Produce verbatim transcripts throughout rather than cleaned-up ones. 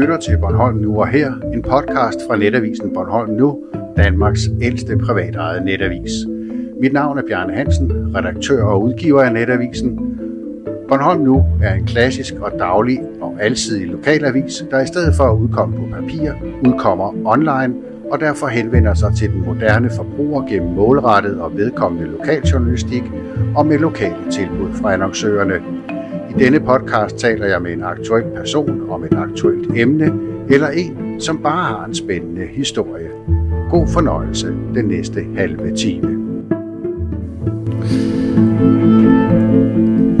lytter til Bornholm Nu og Her, en podcast fra netavisen Bornholm Nu, Danmarks ældste privatejede netavis. Mit navn er Bjarne Hansen, redaktør og udgiver af netavisen. Bornholm Nu er en klassisk og daglig og alsidig lokalavis, der i stedet for at udkomme på papir, udkommer online og derfor henvender sig til den moderne forbruger gennem målrettet og vedkommende lokaljournalistik og med lokale tilbud fra annoncørerne. I denne podcast taler jeg med en aktuel person om et aktuelt emne, eller en, som bare har en spændende historie. God fornøjelse den næste halve time.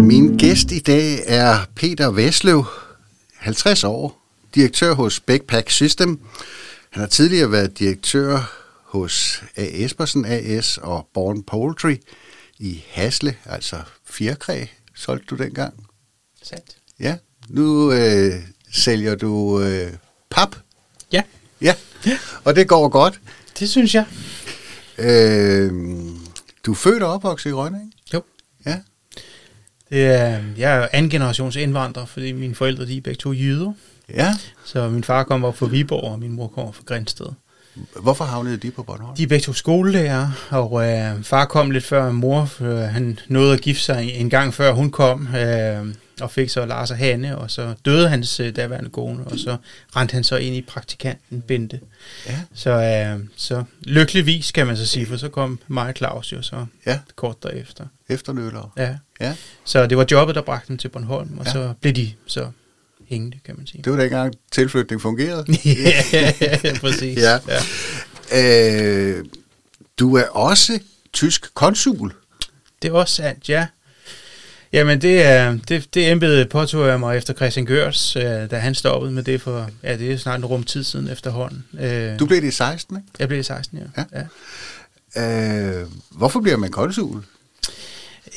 Min gæst i dag er Peter Veslev, halvtreds år, direktør hos Backpack System. Han har tidligere været direktør hos A. Espersen A S og Born Poultry i Hasle, altså fjerkræ, solgte du dengang. Sandt. Ja, nu øh, sælger du øh, pap. Ja. Ja, og det går godt. Det synes jeg. Øh, du er født og opvokset i Rønne, ikke? Jo. Ja. Det er, jeg er anden generations indvandrer, fordi mine forældre de er begge to jyder. Ja. Så min far kom op fra Viborg, og min mor kom fra Grindsted. Hvorfor havnede de på Bornholm? De er begge to skolelærer, og øh, far kom lidt før mor. Øh, han nåede at gifte sig en gang før hun kom, øh, og fik så Lars og Hanne, og så døde hans øh, daværende kone, og så rendte han så ind i praktikanten Bente. Ja. Så, øh, så lykkeligvis, kan man så sige, for så kom mig og Claus jo så ja. Kort derefter. Efternøler. Ja. Ja. Så det var jobbet, der bragte dem til Bornholm, og ja. Så blev de så... hængende, kan man sige. Det var da ikke engang, tilflytning fungerede. ja, præcis. ja. Ja. Øh, du er også tysk konsul. Det er også sandt, ja. Jamen, det er det, det embede påtog jeg mig efter Christian Gørs, øh, da han stoppede med det for, ja, det er snart en rum tid siden efterhånden. Øh, du blev det i seksten, ikke? Jeg blev i seksten, ja. ja. ja. Øh, hvorfor bliver man konsul?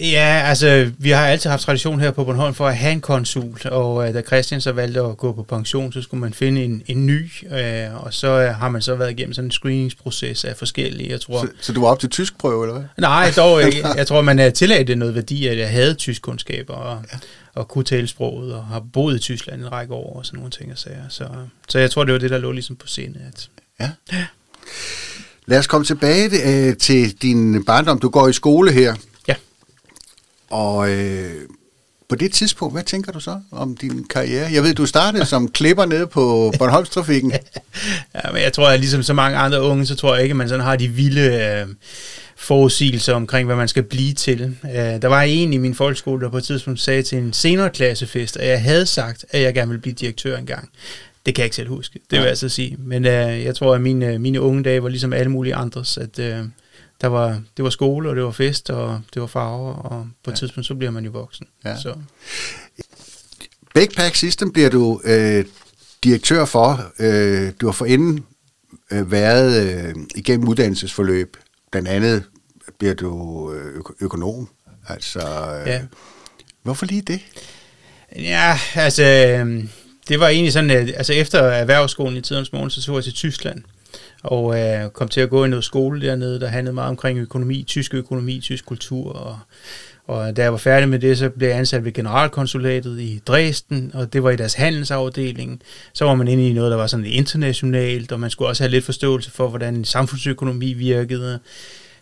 Ja, altså, vi har altid haft tradition her på Bornholm for at have en konsul, og øh, da Christian så valgte at gå på pension, så skulle man finde en, en ny, øh, og så øh, har man så været igennem sådan en screeningsproces af forskellige, jeg tror... Så, så du var op til tysk prøve, eller hvad? Nej, dog ikke. Jeg tror, man tillagde noget værdi, at jeg havde tysk kundskaber, og, ja. og kunne tale sproget, og har boet i Tyskland en række år, og sådan nogle ting og sager. Så, så jeg tror, det var det, der lå ligesom på scenen. At... Ja. ja. Lad os komme tilbage øh, til din barndom. Du går i skole her. Og øh, på det tidspunkt, hvad tænker du så om din karriere? Jeg ved, du startede som klipper nede på Bornholmstrafikken. ja, men jeg tror, at ligesom så mange andre unge, så tror jeg ikke, at man sådan har de vilde øh, forudsigelser omkring, hvad man skal blive til. Øh, der var en i min folkeskole, der på et tidspunkt sagde til en senere klassefest, at jeg havde sagt, at jeg gerne ville blive direktør engang. Det kan jeg ikke selv huske, det ja. Vil jeg altså sige. Men øh, jeg tror, at mine, mine unge dage var ligesom alle mulige andres, at... Øh, Der var, det var skole, og det var fest, og det var farver, og på et ja. Tidspunkt, så bliver man jo voksen. Ja. Så. Backpack System bliver du øh, direktør for. Øh, du har forinden øh, været øh, igennem uddannelsesforløb. Blandt andet bliver du øh, økonom. Altså, øh, ja. Hvorfor lige det? Ja, altså, øh, det var egentlig sådan, at altså, efter erhvervsskolen i Tidens Månes, så tog jeg til Tyskland. Og øh, kom til at gå i noget skole dernede, der handlede meget omkring økonomi, tysk økonomi, tysk kultur. Og, og da jeg var færdig med det, så blev jeg ansat ved generalkonsulatet i Dresden, og det var i deres handelsafdeling. Så var man inde i noget, der var sådan internationalt, og man skulle også have lidt forståelse for, hvordan samfundsøkonomi virkede.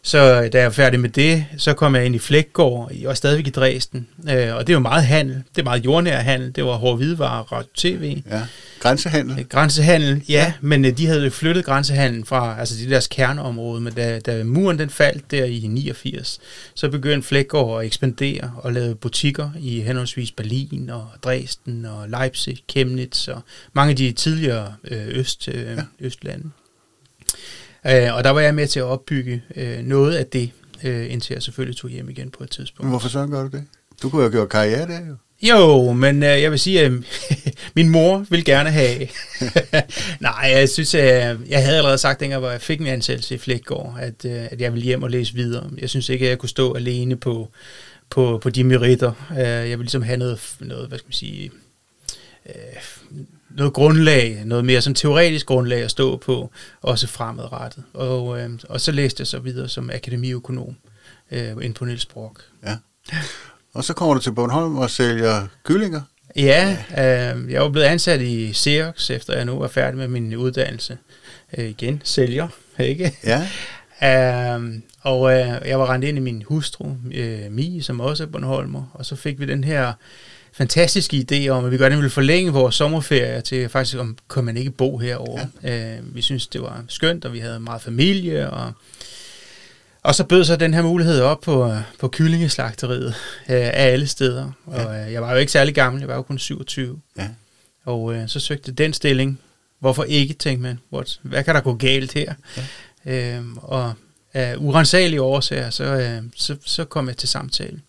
Så da jeg var færdig med det, så kom jeg ind i Flætgård, og stadigvæk i Dresden. Øh, og det var meget handel. Det var meget jordnær handel. Det var hårde hvidevarer, radio, tv. Ja. Grænsehandel. Grænsehandel, ja. ja. Men øh, de havde jo flyttet grænsehandelen fra altså det deres kerneområde. Men da, da muren den faldt der i niogfirs, så begyndte Flætgård at ekspandere og lave butikker i henholdsvis Berlin og Dresden og Leipzig, Chemnitz og mange af de tidligere øh, øst, øh, ja. Østlande. Uh, og der var jeg med til at opbygge uh, noget af det, uh, indtil jeg selvfølgelig tog hjem igen på et tidspunkt. Men hvorfor så gør du det? Du kunne jo gøre karriere der jo. Jo, men uh, jeg vil sige, at min mor ville gerne have. Nej, jeg synes, at jeg havde allerede sagt, dengang jeg fik en ansættelse i Flætgård, at, uh, at jeg ville hjem og læse videre. Jeg synes ikke, at jeg kunne stå alene på, på, på de meritter. Uh, jeg ville ligesom have noget, noget hvad skal man sige... Uh, noget grundlag, noget mere som teoretisk grundlag at stå på, også fremadrettet. Og, øh, og så læste jeg så videre som akademiøkonom øh, inde på Niels Brug. Ja. Og så kommer du til Bornholm og sælger kyllinger? Ja, øh, jeg var blevet ansat i Seox, efter jeg nu er færdig med min uddannelse. Øh, igen, sælger, ikke? Ja. Uh, og uh, jeg var rendt ind i min hustru, uh, Mie, som også er bornholmer, og så fik vi den her fantastiske idé om, at vi gerne ville forlænge vores sommerferie til faktisk, om kunne man ikke bo herovre. Ja. Uh, vi synes det var skønt, og vi havde meget familie, og, og så bød så den her mulighed op på, på kyllingeslagteriet uh, af alle steder. Ja. Og uh, jeg var jo ikke særlig gammel, jeg var jo kun syvogtyve. Ja. Og uh, så søgte den stilling. Hvorfor ikke, tænkte man, what? Hvad kan der gå galt her? Ja. Øhm, og af urensagelige årsager så, øh, så, så kom jeg til samtale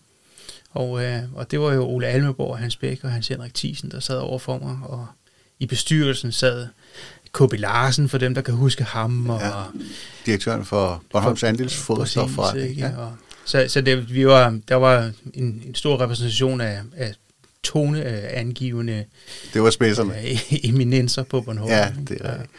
og, øh, og det var jo Ole Almeborg, Hans Bæk og Hans Henrik Thysen, der sad over for mig, og i bestyrelsen sad K B. Larsen, for dem der kan huske ham, og, ja, direktøren for Bornholms andels fodstof forretning, ja. Så, så det, vi var, der var en, en stor repræsentation af, af toneangivende det var spidserne eminenser på Bornholm, ja, det er rigtigt.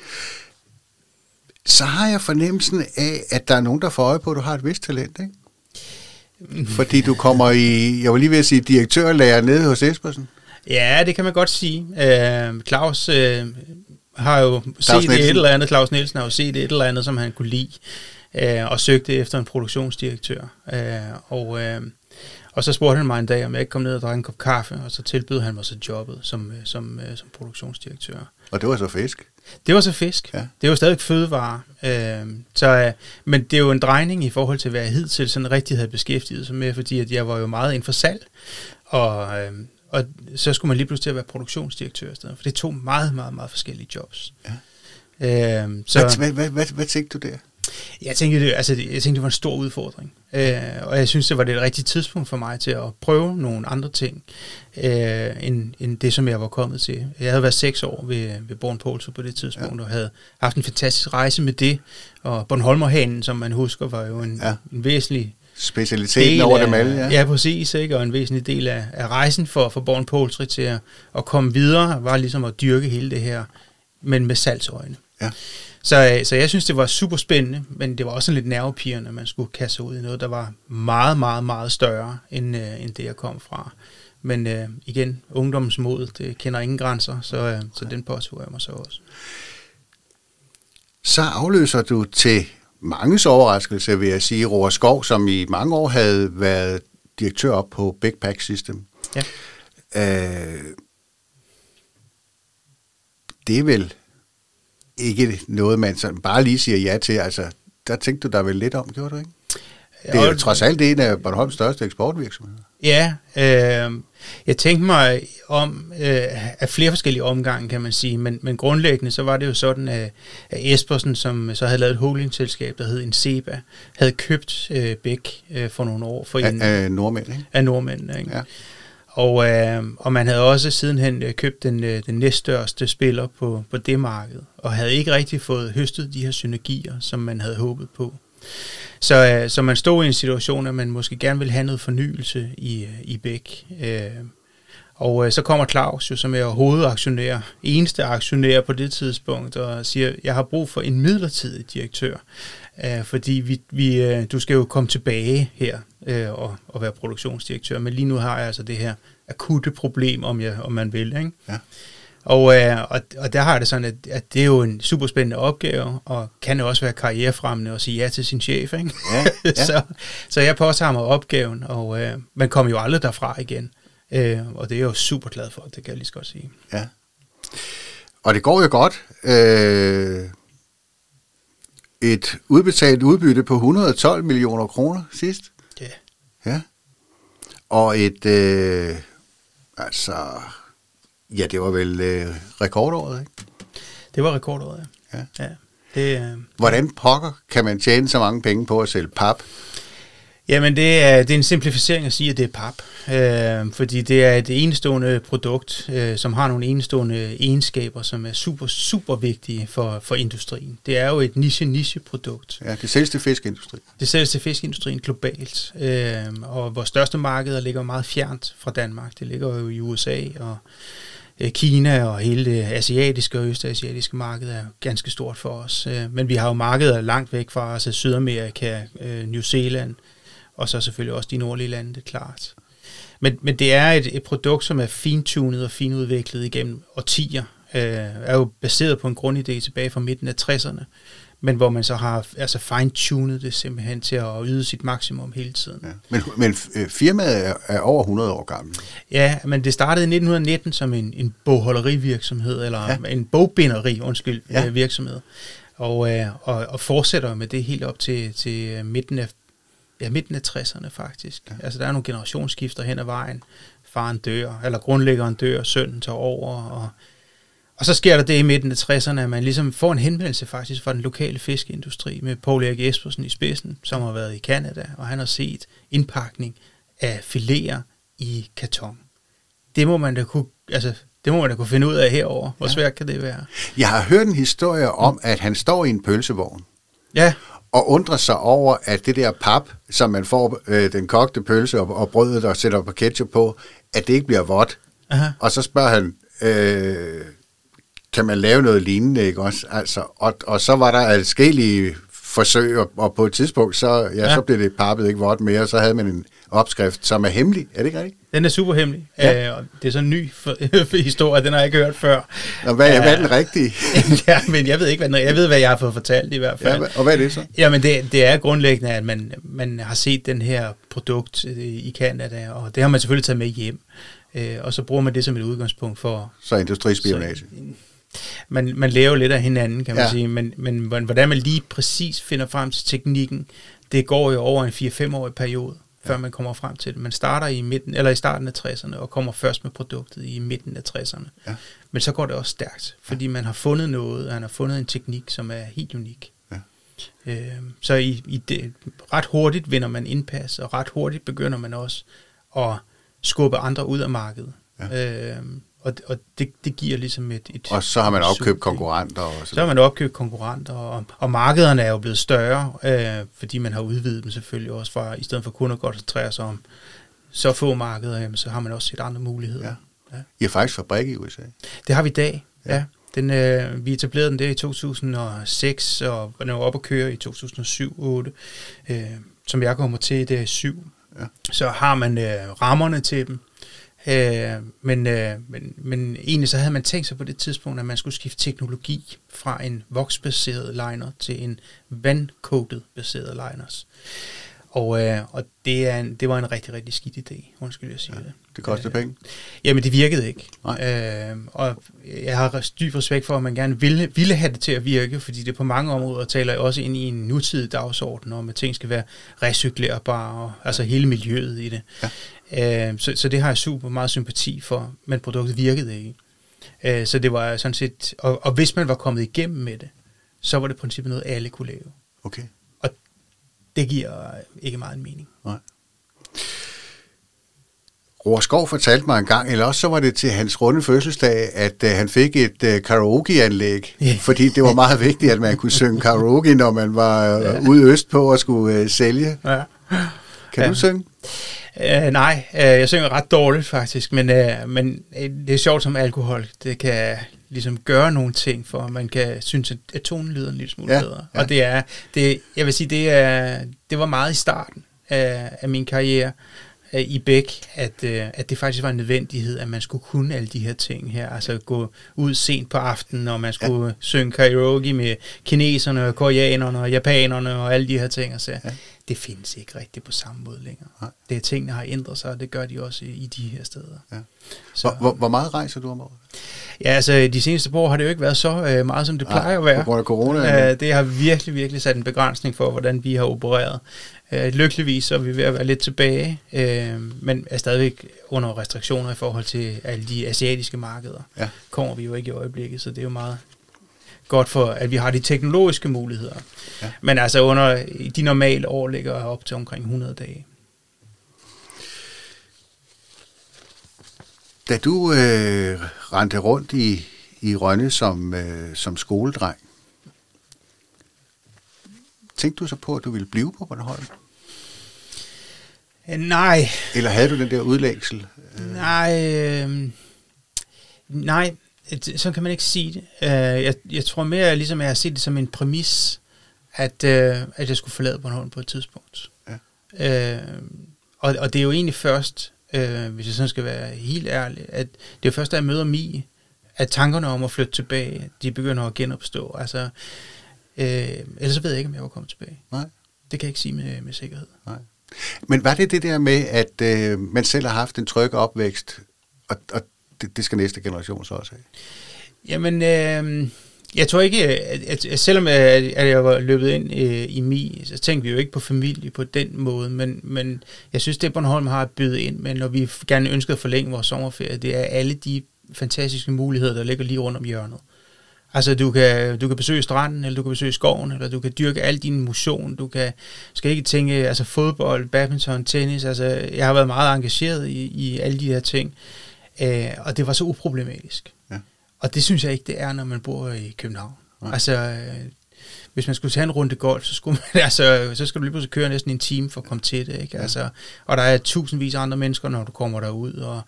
Så har jeg fornemmelsen af, at der er nogen, der får øje på, at du har et vist talent, ikke? Fordi du kommer i, jeg vil lige ved at sige, direktørlærer nede hos Espersen. Ja, det kan man godt sige. Øh, Claus øh, har jo Claus set Nielsen. et eller andet, Claus Nielsen har jo set et eller andet, som han kunne lide, øh, og søgte efter en produktionsdirektør. Øh, og, øh, og så spurgte han mig en dag, om jeg ikke kom ned og drak en kop kaffe, og så tilbød han mig så jobbet som, som, øh, som produktionsdirektør. Og det var så fisk? Det var så fisk. Ja. Det var stadig fødevare. Øh, så, øh, men det er jo en drejning i forhold til, hvad jeg hidtil sådan rigtig havde beskæftiget sig med, fordi at jeg var jo meget inden for salg, og, øh, og så skulle man lige pludselig til at være produktionsdirektør i stedet, for det er to meget, meget, meget forskellige jobs. Ja. Øh, så, hvad, hvad, hvad, hvad tænkte du der? Jeg tænkte, det, altså, jeg tænkte, det var en stor udfordring, øh, og jeg synes, det var det rigtige tidspunkt for mig til at prøve nogle andre ting, øh, end, end det, som jeg var kommet til. Jeg havde været seks år ved, ved Born Poultry på det tidspunkt, ja, og havde haft en fantastisk rejse med det, og Bornholmerhanen, som man husker, var jo en, ja, en væsentlig specialiteten over dem alle, ja. Ja, præcis, ikke? Og en væsentlig del af, af rejsen for, for Born Poultry til at, at komme videre, var ligesom at dyrke hele det her, men med salgsøjne. Ja. Så, så jeg synes, det var super spændende, men det var også lidt nervepirrende, at man skulle kaste ud i noget, der var meget, meget, meget større, end, øh, end det, jeg kom fra. Men øh, igen, ungdommens mod, det kender ingen grænser, så, øh, så den påtog jeg mig så også. Så afløser du til manges overraskelse, vil jeg sige, Råskov, som i mange år havde været direktør op på Backpack System. Ja. Øh, det er vel ikke noget, man sådan bare lige siger ja til. Altså, der tænkte du der vel lidt om, gjorde du ikke? Det er jo trods alt en af Bornholms største eksportvirksomheder. Ja, øh, jeg tænkte mig om øh, af flere forskellige omgange, kan man sige, men, men grundlæggende så var det jo sådan, at, at Espersen, som så havde lavet et holdingselskab, der hed Enseba, havde købt øh, Bæk øh, for nogle år. For af, en, af nordmænd, ikke? Af nordmændene, ikke? Ja. Og, øh, og man havde også sidenhen købt den, den næststørste spiller på, på det marked, og havde ikke rigtig fået høstet de her synergier, som man havde håbet på. Så, øh, så man stod i en situation, at man måske gerne ville have noget fornyelse i, i Bæk. Øh, og øh, så kommer Claus jo, som er hovedaktionær, eneste aktionær på det tidspunkt, og siger, jeg har brug for en midlertidig direktør, øh, fordi vi, vi, øh, du skal jo komme tilbage her. Og, og være produktionsdirektør, men lige nu har jeg altså det her akutte problem, om, jeg, om man vil, ikke? Ja. Og, og, og der har jeg det sådan, at, at det er jo en superspændende opgave, og kan jo også være karrierefremmende og sige ja til sin chef, ikke? Ja, ja. så, så jeg påtager mig opgaven, og øh, man kommer jo aldrig derfra igen, øh, og det er jeg jo super glad for, det kan jeg lige så godt sige. Ja. Og det går jo godt. Øh et udbetalt udbytte på et hundrede og tolv millioner kroner sidst. Yeah. Ja. Og et, øh, altså, ja, det var vel øh, rekordåret, ikke? Det var rekordåret, ja. Ja. Ja. Det, øh, hvordan pokker kan man tjene så mange penge på at sælge pap? Jamen, det er, det er en simplificering at sige, at det er pap. Øh, fordi det er et enestående produkt, øh, som har nogle enestående egenskaber, som er super, super vigtige for, for industrien. Det er jo et niche-niche-produkt. Ja, det sælges til fiskeindustrien. Det sælges til fiskeindustrien globalt. Øh, og vores største markeder ligger meget fjernt fra Danmark. Det ligger jo i U S A og øh, Kina, og hele det asiatiske og østasiatiske marked er ganske stort for os. Øh, men vi har jo markeder langt væk fra os, altså Sydamerika, øh, New Zealand, og så selvfølgelig også de nordlige lande, det er klart. Men, men det er et, et produkt, som er fintunet og finudviklet igennem årtier. Øh, er jo baseret på en grundidé tilbage fra midten af tresserne, men hvor man så har altså fine-tunet det simpelthen til at yde sit maksimum hele tiden. Ja. Men, men firmaet er over hundrede år gammel. Ja, men det startede i nitten nitten som en, en bogholderivirksomhed, eller ja. en bogbinderi, undskyld, ja. virksomhed, og, og, og fortsætter med det helt op til, til midten af Ja, midten af tresserne faktisk. Ja. Altså, der er nogle generationsskifter hen ad vejen. Faren dør, eller grundlæggeren dør, sønnen tager over, og, og så sker der det i midten af tresserne, at man ligesom får en henvendelse faktisk fra den lokale fiskeindustri med Paul Erik Espersen i spidsen, som har været i Canada, og han har set indpakning af fileter i karton. Det må man da kunne... Altså, Det må man da kunne finde ud af herover. Hvor ja. svært kan det være? Jeg har hørt en historie om, at han står i en pølsevogn. Ja, og undrer sig over, at det der pap, som man får øh, den kogte pølse og, og brødet og sætter på ketchup på, at det ikke bliver vådt. Aha. Og så spørger han, øh, kan man lave noget lignende, ikke også? Altså, og, og så var der adskillige forsøg, og, og på et tidspunkt, så, ja, ja. så blev det pappet ikke vådt mere, og så havde man en opskrift, som er hemmelig. Er det ikke rigtigt? Den er super hemmelig. Ja. Øh, det er så en ny for, for historie, den har jeg ikke hørt før. Og hvad, Æh, hvad er den rigtige? ja, men jeg ved ikke, hvad jeg ved, hvad jeg har fået fortalt i hvert fald. Ja, og hvad er det så? Jamen, det, det er grundlæggende, at man, man har set den her produkt i Canada, og det har man selvfølgelig taget med hjem. Øh, og så bruger man det som et udgangspunkt for... Så industrispionage. Så, man, man laver lidt af hinanden, kan man ja. sige. Men, men hvordan man lige præcis finder frem til teknikken, det går jo over en fire-fem-årig periode, før man kommer frem til det. Man starter i midten eller i starten af tresserne og kommer først med produktet i midten af tresserne. Ja. Men så går det også stærkt, fordi ja. man har fundet noget, og han har fundet en teknik, som er helt unik. Ja. Øhm, så i, i det, ret hurtigt vinder man indpas, og ret hurtigt begynder man også at skubbe andre ud af markedet. Ja. Øhm, og og det, det giver ligesom et, et... Og så har man opkøbt konkurrenter. Og så har man opkøbt konkurrenter, og, og markederne er jo blevet større, øh, fordi man har udvidet dem selvfølgelig også fra, i stedet for kun at koncentrere sig om så få markeder, jamen, så har man også set andre muligheder. Ja. Ja. I har faktisk fabrik i U S A. Det har vi i dag, ja. ja. Den, øh, vi etablerede den der i to tusind og seks, og den var oppe at køre i to tusind og syv til otte, øh, som jeg kommer til det i syv. Ja. Så har man øh, rammerne til dem. Øh, men, øh, men, men egentlig så havde man tænkt sig på det tidspunkt, at man skulle skifte teknologi fra en voksbaseret liner til en vandcoated baseret liners. Og, øh, og det, er en, det var en rigtig, rigtig skidt idé, undskyld jeg sige ja, det. Det kostede øh, penge? Jamen det virkede ikke. Øh, og jeg har dyb respekt for, at man gerne ville, ville have det til at virke, fordi det på mange områder taler også ind i en nutidig dagsorden om, at ting skal være recyklerbare, og, altså hele miljøet i det. Ja. Så, så det har jeg super meget sympati for, men produktet virkede ikke. Så det var sådan set, og, og hvis man var kommet igennem med det, så var det i princippet noget, alle kunne lave. Okay. Og det giver ikke meget mening. Nej. Råskov fortalte mig en gang, eller også så var det til hans runde fødselsdag, at uh, han fik et uh, karaokeanlæg, yeah. fordi det var meget vigtigt, at man kunne synge karaoke, når man var uh, ja. ude øst på og skulle uh, sælge. Ja. Kan ja. du synge? Uh, nej, uh, jeg synger ret dårligt faktisk, men, uh, men uh, det er sjovt som alkohol. Det kan ligesom gøre nogle ting, for man kan synes, at tonen lyder en lille smule ja, bedre. Ja. Og det er, det, jeg vil sige, det, er, det var meget i starten af, af min karriere uh, i Bæk, at, uh, at det faktisk var en nødvendighed, at man skulle kunne alle de her ting her. Altså gå ud sent på aftenen, og man skulle ja. synge karaoke med kineserne, koreanerne og japanerne og alle de her ting. Altså. Ja. Det findes ikke rigtigt på samme måde længere. Nej. Det er tingene har ændret sig, og det gør de også i de her steder. Ja. Så, hvor, hvor meget rejser du om året? Ja, altså de seneste år har det jo ikke været så uh, meget, som det Ej, plejer at være. På grund af corona? Uh, det har virkelig, virkelig sat en begrænsning for, hvordan vi har opereret. Uh, lykkeligvis så er vi ved at være lidt tilbage, uh, men er stadigvæk under restriktioner i forhold til alle de asiatiske markeder. Ja. Kommer vi jo ikke i øjeblikket, så det er jo meget... godt for, at vi har de teknologiske muligheder. Ja. Men altså under de normale år ligger op til omkring hundrede dage. Da du øh, rendte rundt i, i Rønne som, øh, som skoledreng, tænkte du så på, at du ville blive på Bornholm? Nej. Eller havde du den der udlægsel? Nej. Øh, nej. Sådan kan man ikke sige det. Jeg, jeg tror mere, ligesom jeg har set det som en præmis, at, at jeg skulle forlade Bornholm på et tidspunkt. Ja. Øh, og, og det er jo egentlig først, øh, hvis jeg sådan skal være helt ærlig, at det er først, da jeg møder Mi, at tankerne om at flytte tilbage, de begynder at genopstå. Altså, øh, ellers ved jeg ikke, om jeg var kommet tilbage. Nej. Det kan jeg ikke sige med, med sikkerhed. Nej. Men var det det der med, at øh, man selv har haft en tryg opvækst, og, og det, det skal næste generation så også have? Jamen, øh, jeg tror ikke, at, at, at selvom at, at jeg var løbet ind øh, i Mi, så tænkte vi jo ikke på familie på den måde, men, men jeg synes, det Bornholm har at byde ind med, når vi gerne ønsker at forlænge vores sommerferie, det er alle de fantastiske muligheder, der ligger lige rundt om hjørnet. Altså, du kan, du kan besøge stranden, eller du kan besøge skoven, eller du kan dyrke al din motion. Du kan, skal ikke tænke, altså fodbold, badminton, tennis. Altså, jeg har været meget engageret i, i alle de her ting. Øh, og det var så uproblematisk. Ja. Og det synes jeg ikke, det er, når man bor i København. Ja. Altså, øh, hvis man skulle tage en runde golf, så skulle man, altså, så skal du lige pludselig køre næsten en time for at komme til det, ikke? Altså, og der er tusindvis af andre mennesker, når du kommer derud, og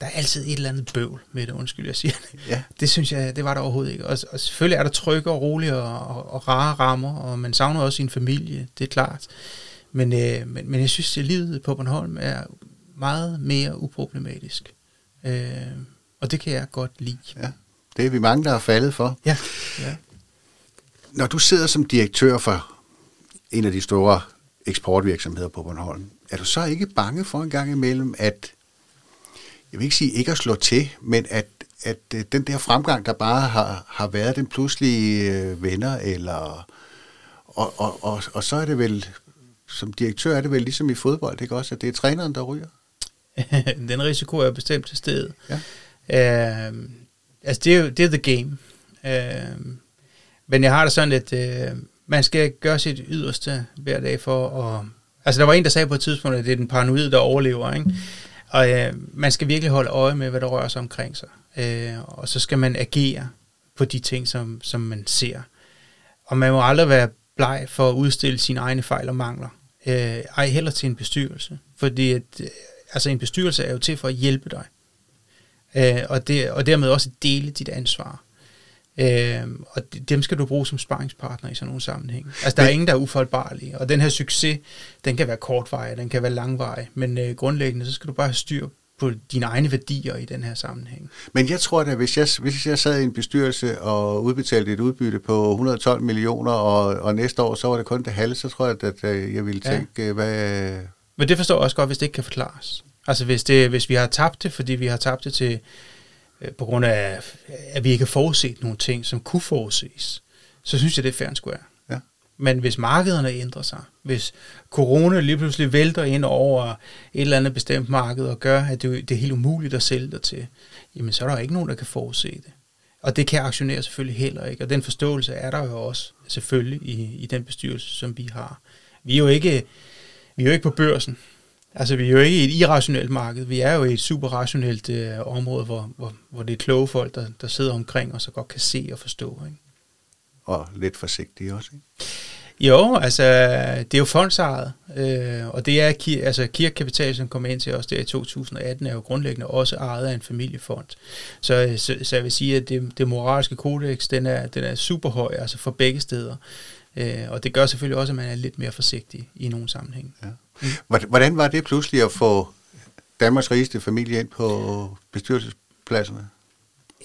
der er altid et eller andet bøvl med det, undskyld, jeg siger det. Ja. Det synes jeg, det var der overhovedet ikke. Og, og selvfølgelig er der trygge og rolige og, og, og rare rammer, og man savner også sin familie, det er klart. Men, øh, men, men jeg synes, at livet på Bornholm er meget mere uproblematisk. Øh, og det kan jeg godt lide. Ja. Det er vi mange, der er faldet for. Ja, ja. Når du sidder som direktør for en af de store eksportvirksomheder på Bornholm, er du så ikke bange for en gang imellem, at, jeg vil ikke sige ikke at slå til, men at, at den der fremgang, der bare har, har været, den pludselige vender, eller, og, og, og, og så er det vel, som direktør er det vel ligesom i fodbold, ikke også, at det er træneren, der ryger? Den risiko er bestemt til stede. Ja. Øh, altså, det er, det er the game. Øh, Men jeg har det sådan, at øh, man skal gøre sit yderste hver dag for at... Altså, der var en, der sagde på et tidspunkt, at det er den paranoide, der overlever, ikke? Og øh, man skal virkelig holde øje med, hvad der rører sig omkring sig. Øh, og så skal man agere på de ting, som, som man ser. Og man må aldrig være bleg for at udstille sine egne fejl og mangler. Øh, ej heller til en bestyrelse. Fordi at, øh, altså, en bestyrelse er jo til for at hjælpe dig. Øh, og, det, og dermed også dele dit ansvar. Øhm, og dem skal du bruge som sparringspartner i sådan nogle sammenhæng. Altså, der men, er ingen, der er ufoldbarlige. Og den her succes, den kan være kortvarig, den kan være langvarig. Men øh, grundlæggende, så skal du bare have styr på dine egne værdier i den her sammenhæng. Men jeg tror da, hvis jeg, hvis jeg sad i en bestyrelse og udbetalte et udbytte på et hundrede og tolv millioner, og, og næste år, så var det kun det halve, så tror jeg, at jeg ville tænke, ja. Hvad... Men det forstår jeg også godt, hvis det ikke kan forklares. Altså, hvis, det, hvis vi har tabt det, fordi vi har tabt det til... på grund af, at vi ikke har forudset nogle ting, som kunne forudses, så synes jeg, det er fair and square. Ja. Men hvis markederne ændrer sig, hvis corona lige pludselig vælter ind over et eller andet bestemt marked og gør, at det, det er helt umuligt at sælge dig til, jamen så er der ikke nogen, der kan forudse det. Og det kan aktionære selvfølgelig heller ikke, og den forståelse er der jo også selvfølgelig i, i den bestyrelse, som vi har. Vi er jo ikke, vi er jo ikke på børsen. Altså, vi er jo ikke i et irrationelt marked. Vi er jo i et super rationelt øh, område, hvor, hvor, hvor det er kloge folk, der, der sidder omkring og så godt kan se og forstå. Ikke? Og lidt forsigtige også, ikke? Jo, altså, det er jo fondsejet. Øh, og det er, altså, Kirkekapital, som kommer ind til os der i to tusind og atten, er jo grundlæggende også ejet af en familiefond. Så, så, så jeg vil sige, at det, det moralske kodex, den er, den er super høj, altså for begge steder. Øh, og det gør selvfølgelig også, at man er lidt mere forsigtig i nogle sammenhæng. Ja. Mm. Hvordan var det pludselig at få Danmarks rigeste familie ind på bestyrelsespladserne?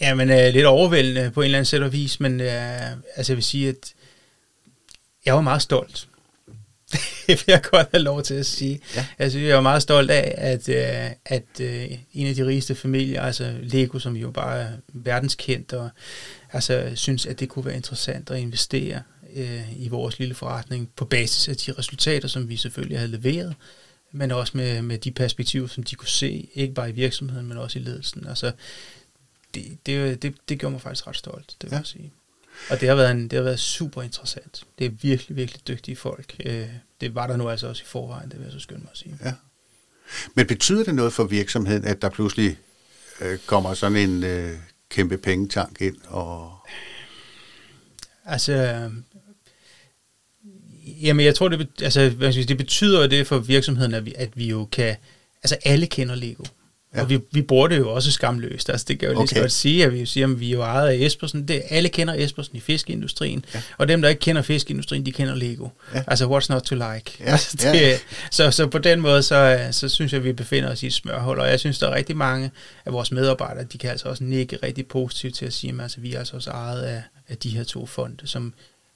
Jamen, øh, lidt overvældende på en eller anden sæt og vis, men øh, altså, jeg vil sige, at jeg var meget stolt. Det vil jeg godt have lov til at sige. Ja. Altså, jeg var meget stolt af, at, øh, at øh, en af de rigeste familier, altså Lego, som jo bare er verdenskendt, og altså, synes, at det kunne være interessant at investere i vores lille forretning, på basis af de resultater, som vi selvfølgelig havde leveret, men også med, med de perspektiver, som de kunne se, ikke bare i virksomheden, men også i ledelsen. Altså, det, det, det, det gjorde mig faktisk ret stolt, det vil jeg sige. Og det har været en, det har været super interessant. Det er virkelig, virkelig dygtige folk. Det var der nu altså også i forvejen, det vil jeg så skynde mig at sige. Ja. Men betyder det noget for virksomheden, at der pludselig øh, kommer sådan en øh, kæmpe pengetank ind? Og altså... Jamen, jeg tror, det, altså, det betyder det for virksomheden, at vi, at vi jo kan... Altså, alle kender Lego. Ja. Og vi, vi bruger det jo også skamløst. Altså, det kan jeg jo okay. lige så godt sige, at vi siger, at vi er jo ejet af Espersen. Det, alle kender Espersen i fiskeindustrien, ja. Og dem, der ikke kender fiskeindustrien, de kender Lego. Ja. Altså, what's not to like? Ja. Altså, det, ja. så, så på den måde, så, så synes jeg, at vi befinder os i et smørhul, og jeg synes, der er rigtig mange af vores medarbejdere, de kan altså også nikke rigtig positivt til at sige, at altså, vi er altså også ejet af, af de her to fonde, som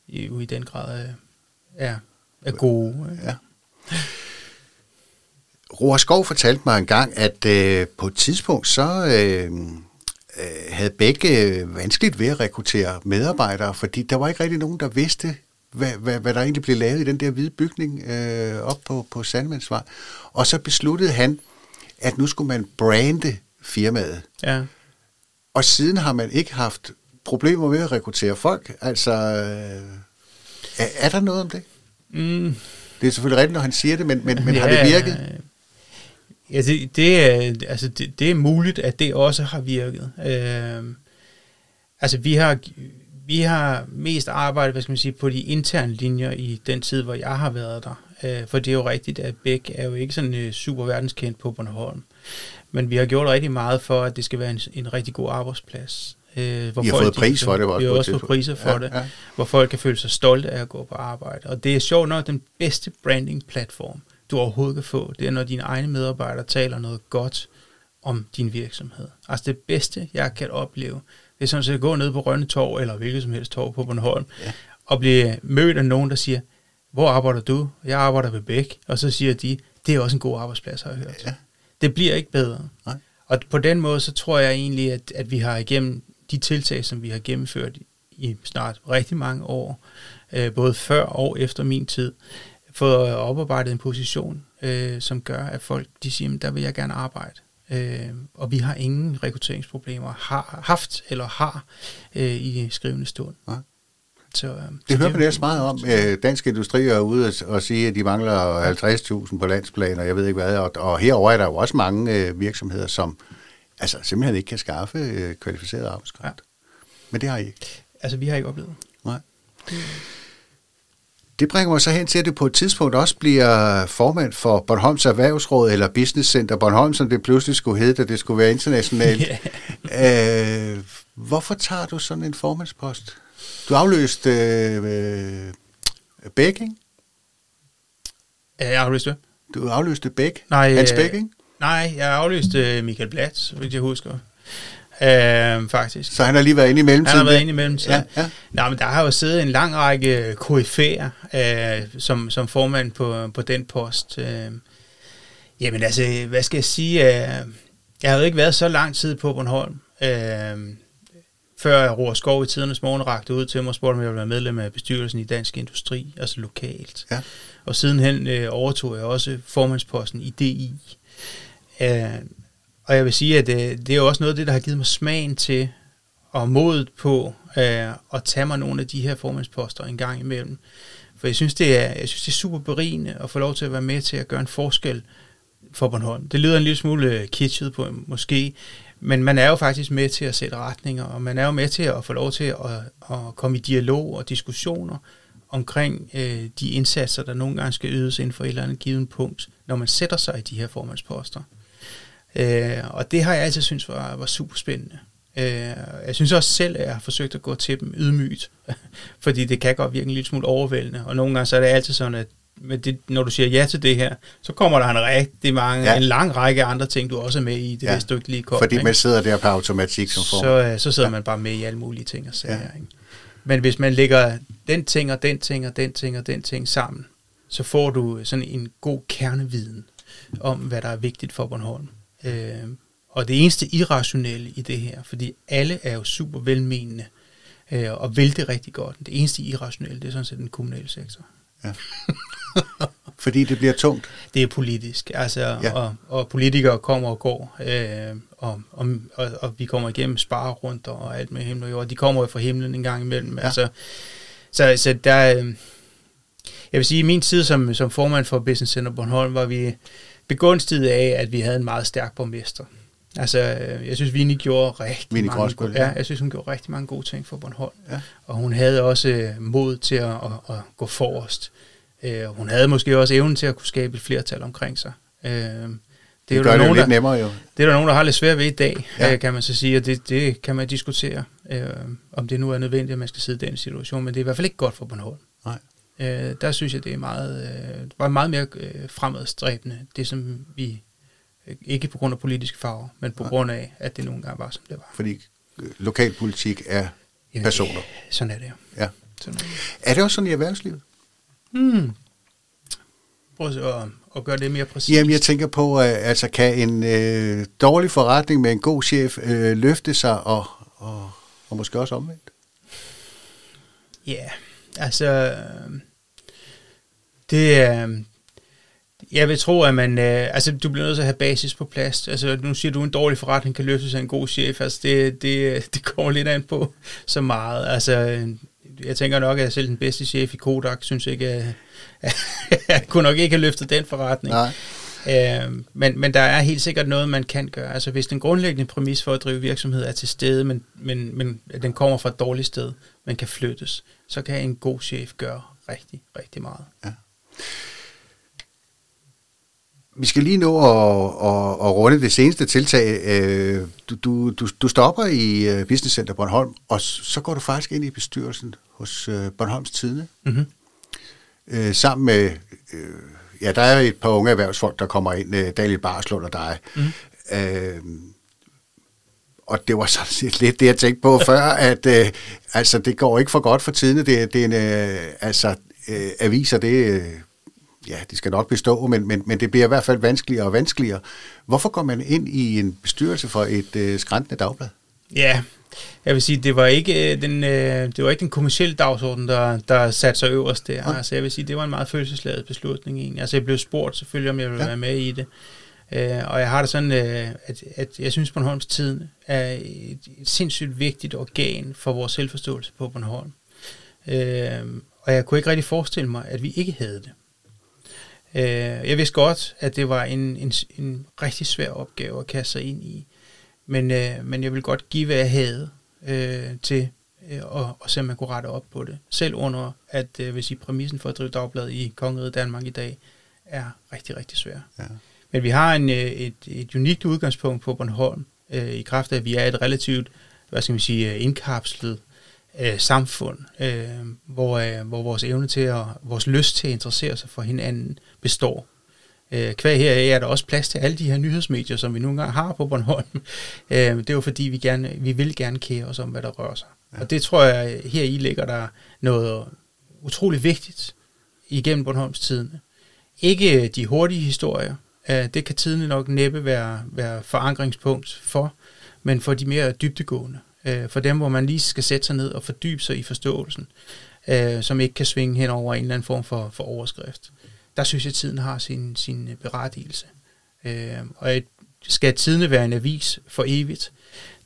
jo i den grad er, er gode. Ja. Råskov fortalte mig engang, at øh, på et tidspunkt, så øh, øh, havde begge vanskeligt ved at rekruttere medarbejdere, fordi der var ikke rigtig nogen, der vidste, hvad, hvad, hvad der egentlig blev lavet i den der hvide bygning øh, op på, på Sandmandsvej. Og så besluttede han, at nu skulle man brande firmaet. Ja. Og siden har man ikke haft problemer med at rekruttere folk. Altså, øh, er, er der noget om det? Mm. Det er selvfølgelig rigtigt, når han siger det, men, men, men ja. Har det virket? Ja, det, det, er, altså det, det er muligt, at det også har virket. Øh, altså, vi har, vi har mest arbejdet, hvad skal man sige, på de interne linjer i den tid, hvor jeg har været der. Øh, for det er jo rigtigt, at Bæk er jo ikke sådan super verdenskendt på Bornholm. Men vi har gjort rigtig meget for, at det skal være en, en rigtig god arbejdsplads. Øh, hvor I har folk, fået pris de, for det. Var vi også har også fået priser for ja, det, ja. Hvor folk kan føle sig stolte af at gå på arbejde. Og det er sjovt nok den bedste branding-platform, du overhovedet kan få, det er, når dine egne medarbejdere taler noget godt om din virksomhed. Altså det bedste, jeg kan opleve, det er sådan set at gå ned på Rønne Torv, eller hvilket som helst torv på Bornholm, ja. Og blive mødt af nogen, der siger, hvor arbejder du? Jeg arbejder ved Bæk. Og så siger de, det er også en god arbejdsplads, har jeg hørt. Ja. Det bliver ikke bedre. Nej. Og på den måde, så tror jeg egentlig, at, at vi har igennem de tiltag, som vi har gennemført i snart rigtig mange år, øh, både før og efter min tid, fået oparbejdet en position, øh, som gør, at folk de siger, der vil jeg gerne arbejde. Øh, og vi har ingen rekrutteringsproblemer har, haft eller har øh, i skrivende stund. Ja. Så, øh, det, det hører man også meget om. Øh, Dansk Industri er ude og sige, at de mangler halvtreds tusind på landsplan, og jeg ved ikke hvad. Og, og herover er der jo også mange øh, virksomheder, som altså, simpelthen ikke kan skaffe øh, kvalificeret arbejdskraft. Ja. Men det har I ikke. Altså, vi har ikke oplevet. Nej. Det, Det bringer mig så hen til, at du på et tidspunkt også bliver formand for Bornholms Erhvervsråd, eller Business Center Bornholm, som det pludselig skulle hedde, da det skulle være internationalt. Yeah. Øh, hvorfor tager du sådan en formandspost? Du afløste øh, Bæk, ikke? Jeg afløste Du afløste Bæk? Nej, Hans Bæk, ikke? Nej, jeg afløste Michael Blatt, hvis jeg husker. Øhm, faktisk. Så han har lige været inde i mellemtiden? Han har været inde i mellemtiden. Ja, ja. Nej, men der har jo siddet en lang række koryfæer øh, som, som formand på, på den post. Øh, jamen altså, hvad skal jeg sige? Øh, jeg havde ikke været så lang tid på Bornholm, øh, før Råskov i Tidens Månes rakte ud til mig og spurgte, om jeg ville være medlem af bestyrelsen i Dansk Industri, altså lokalt. Ja. Og sidenhen øh, overtog jeg også formandsposten i D I. Øh, Og jeg vil sige, at øh, det er jo også noget af det, der har givet mig smagen til og modet på øh, at tage mig nogle af de her formandsposter en gang imellem. For jeg synes, det er, jeg synes, det er super berigende at få lov til at være med til at gøre en forskel for Bornholm. Det lyder en lille smule kitschet på måske, men man er jo faktisk med til at sætte retninger, og man er jo med til at få lov til at, at komme i dialog og diskussioner omkring øh, de indsatser, der nogle gange skal ydes inden for et eller andet givet punkt, når man sætter sig i de her formandsposter. Øh, og det har jeg altid syntes var, var super spændende. Øh, jeg synes også selv, at jeg har forsøgt at gå til dem ydmygt, fordi det kan godt virke en lille smule overvældende, og nogle gange så er det altid sådan, at med det, når du siger ja til det her, så kommer der en rigtig mange, ja. en lang række andre ting, du også er med i, det ja. stykke lige kommer. Fordi man ikke? sidder der på automatik som form. Så, øh, så sidder ja. man bare med i alle mulige ting og sager. Ja. Men hvis man lægger den ting og den ting og den ting og den ting sammen, så får du sådan en god kerneviden om, hvad der er vigtigt for Bornholm. Øh, og det eneste irrationelle i det her, fordi alle er jo super velmenende øh, og vil det rigtig godt. Det eneste irrationelle, det er sådan set den kommunale sektor. Ja. Fordi det bliver tungt. Det er politisk, altså, ja. og, og politikere kommer og går, øh, og, og, og, og vi kommer igennem sparer rundt og alt med himmel og jord. De kommer jo fra himlen en gang imellem. Ja. Altså, så, så der, øh, jeg vil sige, i min tid som, som formand for Business Center Bornholm, var vi begunstiget af, at vi havde en meget stærk borgmester. Altså, jeg synes, Vini gjorde rigtig Vini mange gode, ja, jeg synes, hun gjorde rigtig mange gode ting for Bornholm. Ja. Og hun havde også mod til at, at, at gå forrest. Og hun havde måske også evnen til at kunne skabe et flertal omkring sig. Det, det gør det nogen, jo lidt nemmere jo. Det er der nogen, der har lidt svært ved i dag, ja. kan man så sige, og det, det kan man diskutere, øh, om det nu er nødvendigt, at man skal sidde i den situation, men det er i hvert fald ikke godt for Bornholm. Nej. Øh, der synes jeg, det er meget, øh, var meget mere øh, fremadstræbende, det som vi, ikke på grund af politiske farver, men på Nej. grund af, at det nogle gange var, som det var. Fordi øh, lokalpolitik er Jamen, personer. Øh, sådan er det jo. Ja. Sådan er det. Er det også sådan i erhvervslivet? Hmm. Prøv at, at gøre det mere præcist. Jamen, jeg tænker på, altså kan en øh, dårlig forretning med en god chef øh, løfte sig og, og, og måske også omvendt? Ja, yeah. altså det er... Øh, Jeg vil tro, at man, øh, altså, du bliver nødt til at have basis på plads. Altså, nu siger du, at en dårlig forretning kan løftes af en god chef. Altså, det, det, det går lidt an på så meget. Altså, jeg tænker nok, at selv den bedste chef i Kodak, synes ikke, at, at jeg kunne nok ikke have løftet den forretning. Øh, men, men der er helt sikkert noget, man kan gøre. Altså, hvis den grundlæggende præmis for at drive virksomhed er til stede, men, men, men den kommer fra et dårligt sted, man kan flyttes, så kan en god chef gøre rigtig, rigtig meget. Ja. Vi skal lige nå at, at, at runde det seneste tiltag. Du, du, du stopper i Business Center Bornholm, og så går du faktisk ind i bestyrelsen hos Bornholms Tidende. Mm-hmm. Sammen med, ja, der er et par unge erhvervsfolk, der kommer ind, Daniel Barslund og dig. Mm-hmm. Øhm, og det var sådan set lidt det, jeg tænkte på før, at øh, altså, det går ikke for godt for Tidende. Det, det er en, øh, altså, øh, aviser, det øh, ja, det skal nok bestå, men, men, men det bliver i hvert fald vanskeligere og vanskeligere. Hvorfor går man ind i en bestyrelse for et øh, skrantende dagblad? Ja, jeg vil sige, det var ikke øh, den, øh, det var ikke den kommercielle dagsorden, der, der satte sig øverst der. Ja. Altså, jeg vil sige, det var en meget følelsesladet beslutning egentlig. Altså, jeg blev spurgt selvfølgelig, om jeg ville ja. være med i det. Øh, og jeg har det sådan, øh, at, at jeg synes, Bornholms Tidende er et, et sindssygt vigtigt organ for vores selvforståelse på Bornholm. Øh, og jeg kunne ikke rigtig forestille mig, at vi ikke havde det. Jeg vidste godt, at det var en, en, en rigtig svær opgave at kaste sig ind i, men, øh, men jeg ville godt give, hvad jeg havde øh, til, øh, og, og se, om man kunne rette op på det. Selv under, at øh, hvis I præmissen for at drive dagblad i Kongeriget Danmark i dag, er rigtig, rigtig svær. Ja. Men vi har en, et, et unikt udgangspunkt på Bornholm, øh, i kraft af, at vi er et relativt, hvad skal man sige, indkapslet øh, samfund, øh, hvor, øh, hvor vores evne til at, vores lyst til at interessere sig for hinanden består. Øh, kvad her er der også plads til alle de her nyhedsmedier, som vi nu engang har på Bornholm. Øh, det er jo fordi, vi, gerne, vi vil gerne kære os om, hvad der rører sig. Ja. Og det tror jeg, her i ligger der noget utrolig vigtigt igennem Bornholms Tidende. Ikke de hurtige historier. Øh, det kan tidene nok næppe være, være forankringspunkt for, men for de mere dybdegående. For dem, hvor man lige skal sætte sig ned og fordybe sig i forståelsen, øh, som ikke kan svinge hen over en eller anden form for, for overskrift. Der synes jeg, at tiden har sin, sin berettigelse. Øh, og et, skal tidene være en avis for evigt?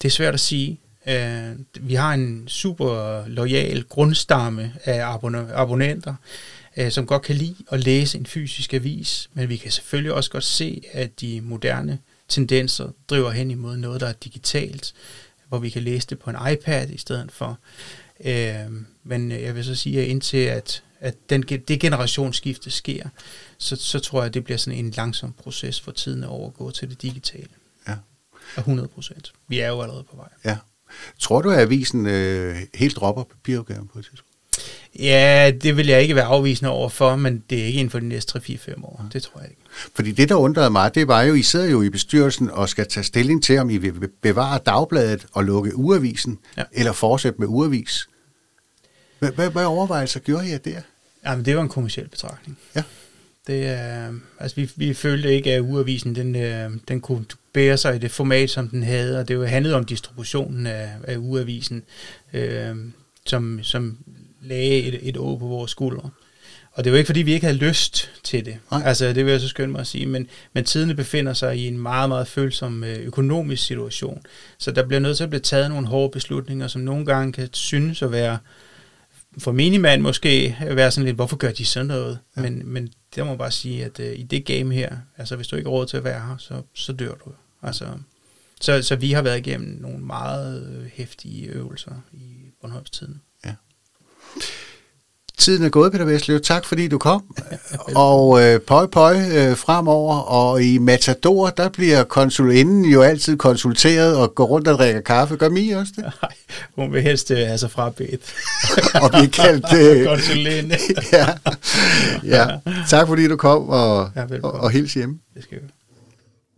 Det er svært at sige. Øh, vi har en super lojal grundstamme af abon- abonnenter, øh, som godt kan lide at læse en fysisk avis, men vi kan selvfølgelig også godt se, at de moderne tendenser driver hen imod noget, der er digitalt, hvor vi kan læse det på en iPad i stedet for. Øh, men jeg vil så sige, at indtil at, at den, det generationsskifte sker, så, så tror jeg, at det bliver sådan en langsom proces for tiden at overgå til det digitale. Ja. Og hundrede procent. Vi er jo allerede på vej. Ja. Tror du, at avisen øh, helt dropper papirudgaven på et tidspunkt? Ja, det vil jeg ikke være afvisende overfor, men det er ikke inden for de næste tre fire fem år. Ja. Det tror jeg ikke. Fordi det, der undrede mig, det var jo, I sidder jo i bestyrelsen og skal tage stilling til, om I vil bevare dagbladet og lukke ugeavisen, ja. eller fortsætte med ugeavis. Hvad overvejelser gjorde I der? Jamen, det var en kommerciel betragtning. Ja. Det er, altså, vi, vi følte ikke, at ugeavisen, den, den kunne bære sig i det format, som den havde, og det jo handlede om distributionen af, af ugeavisen, øh, som... som lagde et, et å på vores skuldre. Og det var ikke, fordi vi ikke havde lyst til det. Nej. Altså, det vil jeg så skynde mig at sige. Men, men tidene befinder sig i en meget, meget følsom økonomisk situation. Så der bliver nødt til at blive taget nogle hårde beslutninger, som nogle gange kan synes at være, for minimand måske, være sådan lidt, hvorfor gør de sådan noget? Ja. Men, men der må bare sige, at uh, i det game her, altså hvis du ikke har råd til at være her, så, så dør du. Altså, så, så vi har været igennem nogle meget heftige øvelser i Bornholms Tidende. Tiden er gået, Peter Veslev. Tak fordi du kom. Og øh, pøj pøj øh, fremover. Og i Matador, der bliver konsulenten jo altid konsulteret og går rundt og drikker kaffe. Gør Mie også det? Nej, hun vil helst øh, have sig frabedt. Og blive kaldt øh, konsulenten. Ja. Ja. Tak fordi du kom og, ja, og, og hils hjemme. Det skal vi.